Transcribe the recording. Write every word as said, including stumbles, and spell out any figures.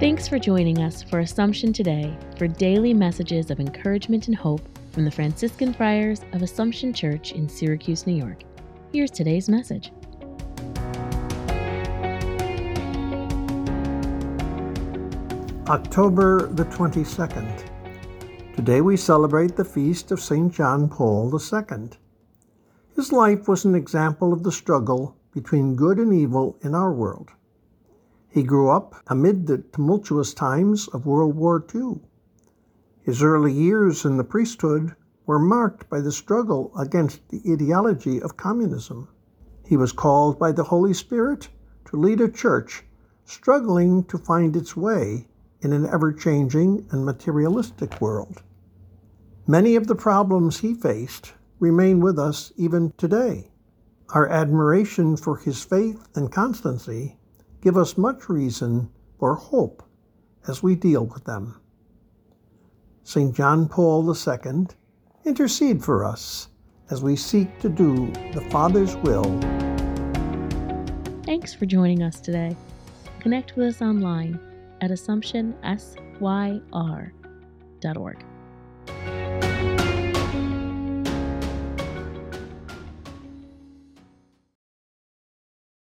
Thanks for joining us for Assumption Today for daily messages of encouragement and hope from the Franciscan Friars of Assumption Church in Syracuse, New York. Here's today's message. October the twenty-second. Today we celebrate the feast of Saint John Paul the Second. His life was an example of the struggle between good and evil in our world. He grew up amid the tumultuous times of World War Two. His early years in the priesthood were marked by the struggle against the ideology of communism. He was called by the Holy Spirit to lead a church struggling to find its way in an ever-changing and materialistic world. Many of the problems he faced remain with us even today. Our admiration for his faith and constancy give us much reason for hope as we deal with them. Saint John Paul the Second, intercede for us as we seek to do the Father's will. Thanks for joining us today. Connect with us online at assumption syr dot org.